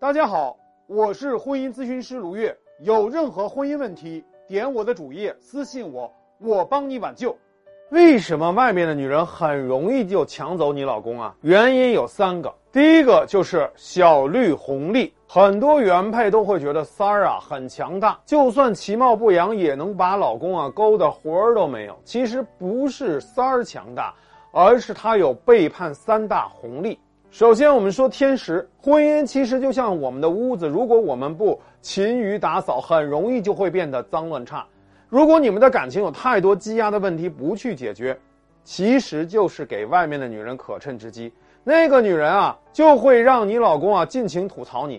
大家好，我是婚姻咨询师卢月，有任何婚姻问题，点我的主页私信我，我帮你挽救。为什么外面的女人很容易就抢走你老公啊？原因有三个，第一个就是小绿红利，很多原配都会觉得三儿啊很强大，就算其貌不扬也能把老公啊勾得魂儿都没有。其实不是三儿强大，而是他有背叛三大红利。首先我们说天时，婚姻其实就像我们的屋子，如果我们不勤于打扫，很容易就会变得脏乱差。如果你们的感情有太多积压的问题不去解决，其实就是给外面的女人可乘之机。那个女人啊就会让你老公啊尽情吐槽你，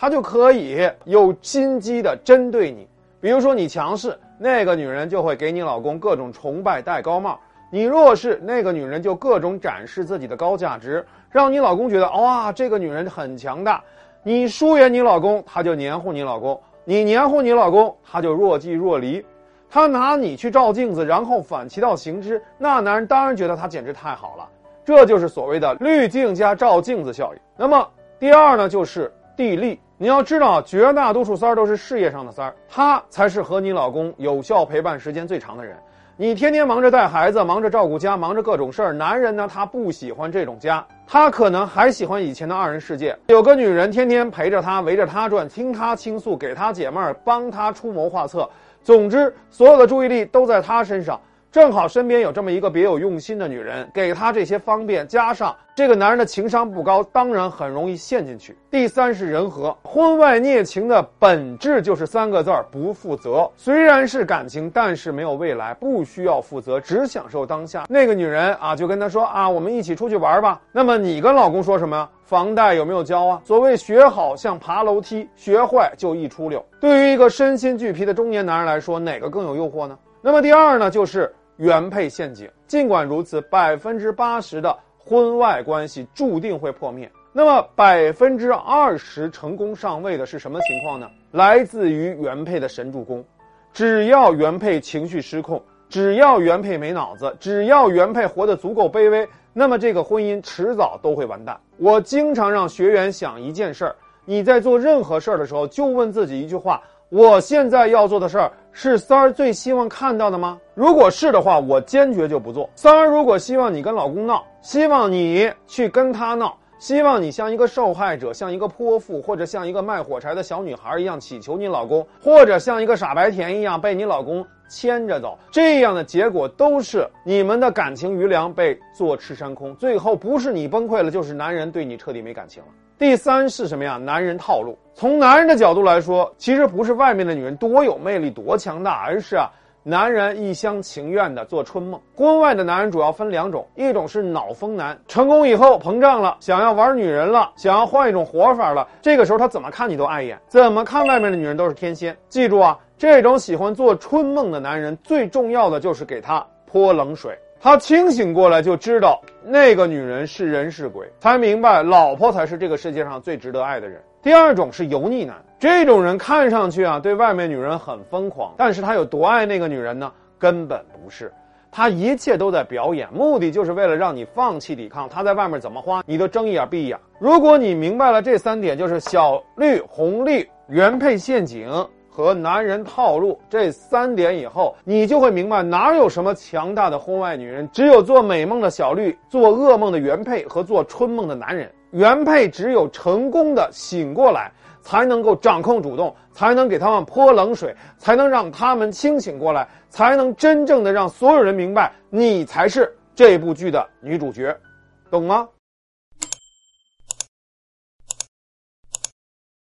她就可以有心机的针对你。比如说你强势，那个女人就会给你老公各种崇拜戴高帽，你弱势，那个女人就各种展示自己的高价值，让你老公觉得哇，这个女人很强大。你疏远你老公，她就黏糊你老公，你黏糊你老公，她就若即若离。她拿你去照镜子，然后反其道行之，那男人当然觉得她简直太好了。这就是所谓的滤镜加照镜子效应。那么第二呢，就是地利。你要知道，绝大多数三儿都是事业上的三儿，她才是和你老公有效陪伴时间最长的人。你天天忙着带孩子，忙着照顾家，忙着各种事儿，男人呢他不喜欢这种家，他可能还喜欢以前的二人世界，有个女人天天陪着他，围着他转，听他倾诉，给他解闷儿，帮他出谋划策，总之所有的注意力都在他身上。正好身边有这么一个别有用心的女人，给他这些方便，加上这个男人的情商不高，当然很容易陷进去。第三是人和，婚外孽情的本质就是三个字儿：不负责。虽然是感情，但是没有未来，不需要负责，只享受当下。那个女人啊，就跟他说啊，我们一起出去玩吧。那么你跟老公说什么？房贷有没有交啊？所谓学好像爬楼梯，学坏就一出溜。对于一个身心俱疲的中年男人来说，哪个更有诱惑呢？那么第二呢，就是原配陷阱。尽管如此，80%的婚外关系注定会破灭。那么20%成功上位的是什么情况呢？来自于原配的神助攻。只要原配情绪失控，只要原配没脑子，只要原配活得足够卑微，那么这个婚姻迟早都会完蛋。我经常让学员想一件事儿：你在做任何事儿的时候，就问自己一句话，我现在要做的事儿是三儿最希望看到的吗？如果是的话，我坚决就不做。三儿如果希望你跟老公闹，希望你去跟他闹，希望你像一个受害者，像一个泼妇，或者像一个卖火柴的小女孩一样祈求你老公，或者像一个傻白甜一样被你老公牵着走，这样的结果都是你们的感情余粮被坐吃山空，最后不是你崩溃了，就是男人对你彻底没感情了。第三是什么呀？男人套路。从男人的角度来说，其实不是外面的女人多有魅力多强大，而是啊，男人一厢情愿的做春梦。婚外的男人主要分两种，一种是脑疯男，成功以后膨胀了，想要玩女人了，想要换一种活法了，这个时候他怎么看你都碍眼，怎么看外面的女人都是天仙。记住啊，这种喜欢做春梦的男人，最重要的就是给他泼冷水。他清醒过来就知道那个女人是人是鬼，才明白老婆才是这个世界上最值得爱的人。第二种是油腻男，这种人看上去啊对外面女人很疯狂，但是他有多爱那个女人呢？根本不是，他一切都在表演，目的就是为了让你放弃抵抗，他在外面怎么花你都睁一眼闭一眼。如果你明白了这三点，就是小绿红利、原配陷阱和男人套路这三点以后，你就会明白哪有什么强大的婚外女人，只有做美梦的小绿，做噩梦的原配和做春梦的男人。原配只有成功的醒过来，才能够掌控主动，才能给他们泼冷水，才能让他们清醒过来，才能真正的让所有人明白你才是这部剧的女主角，懂吗？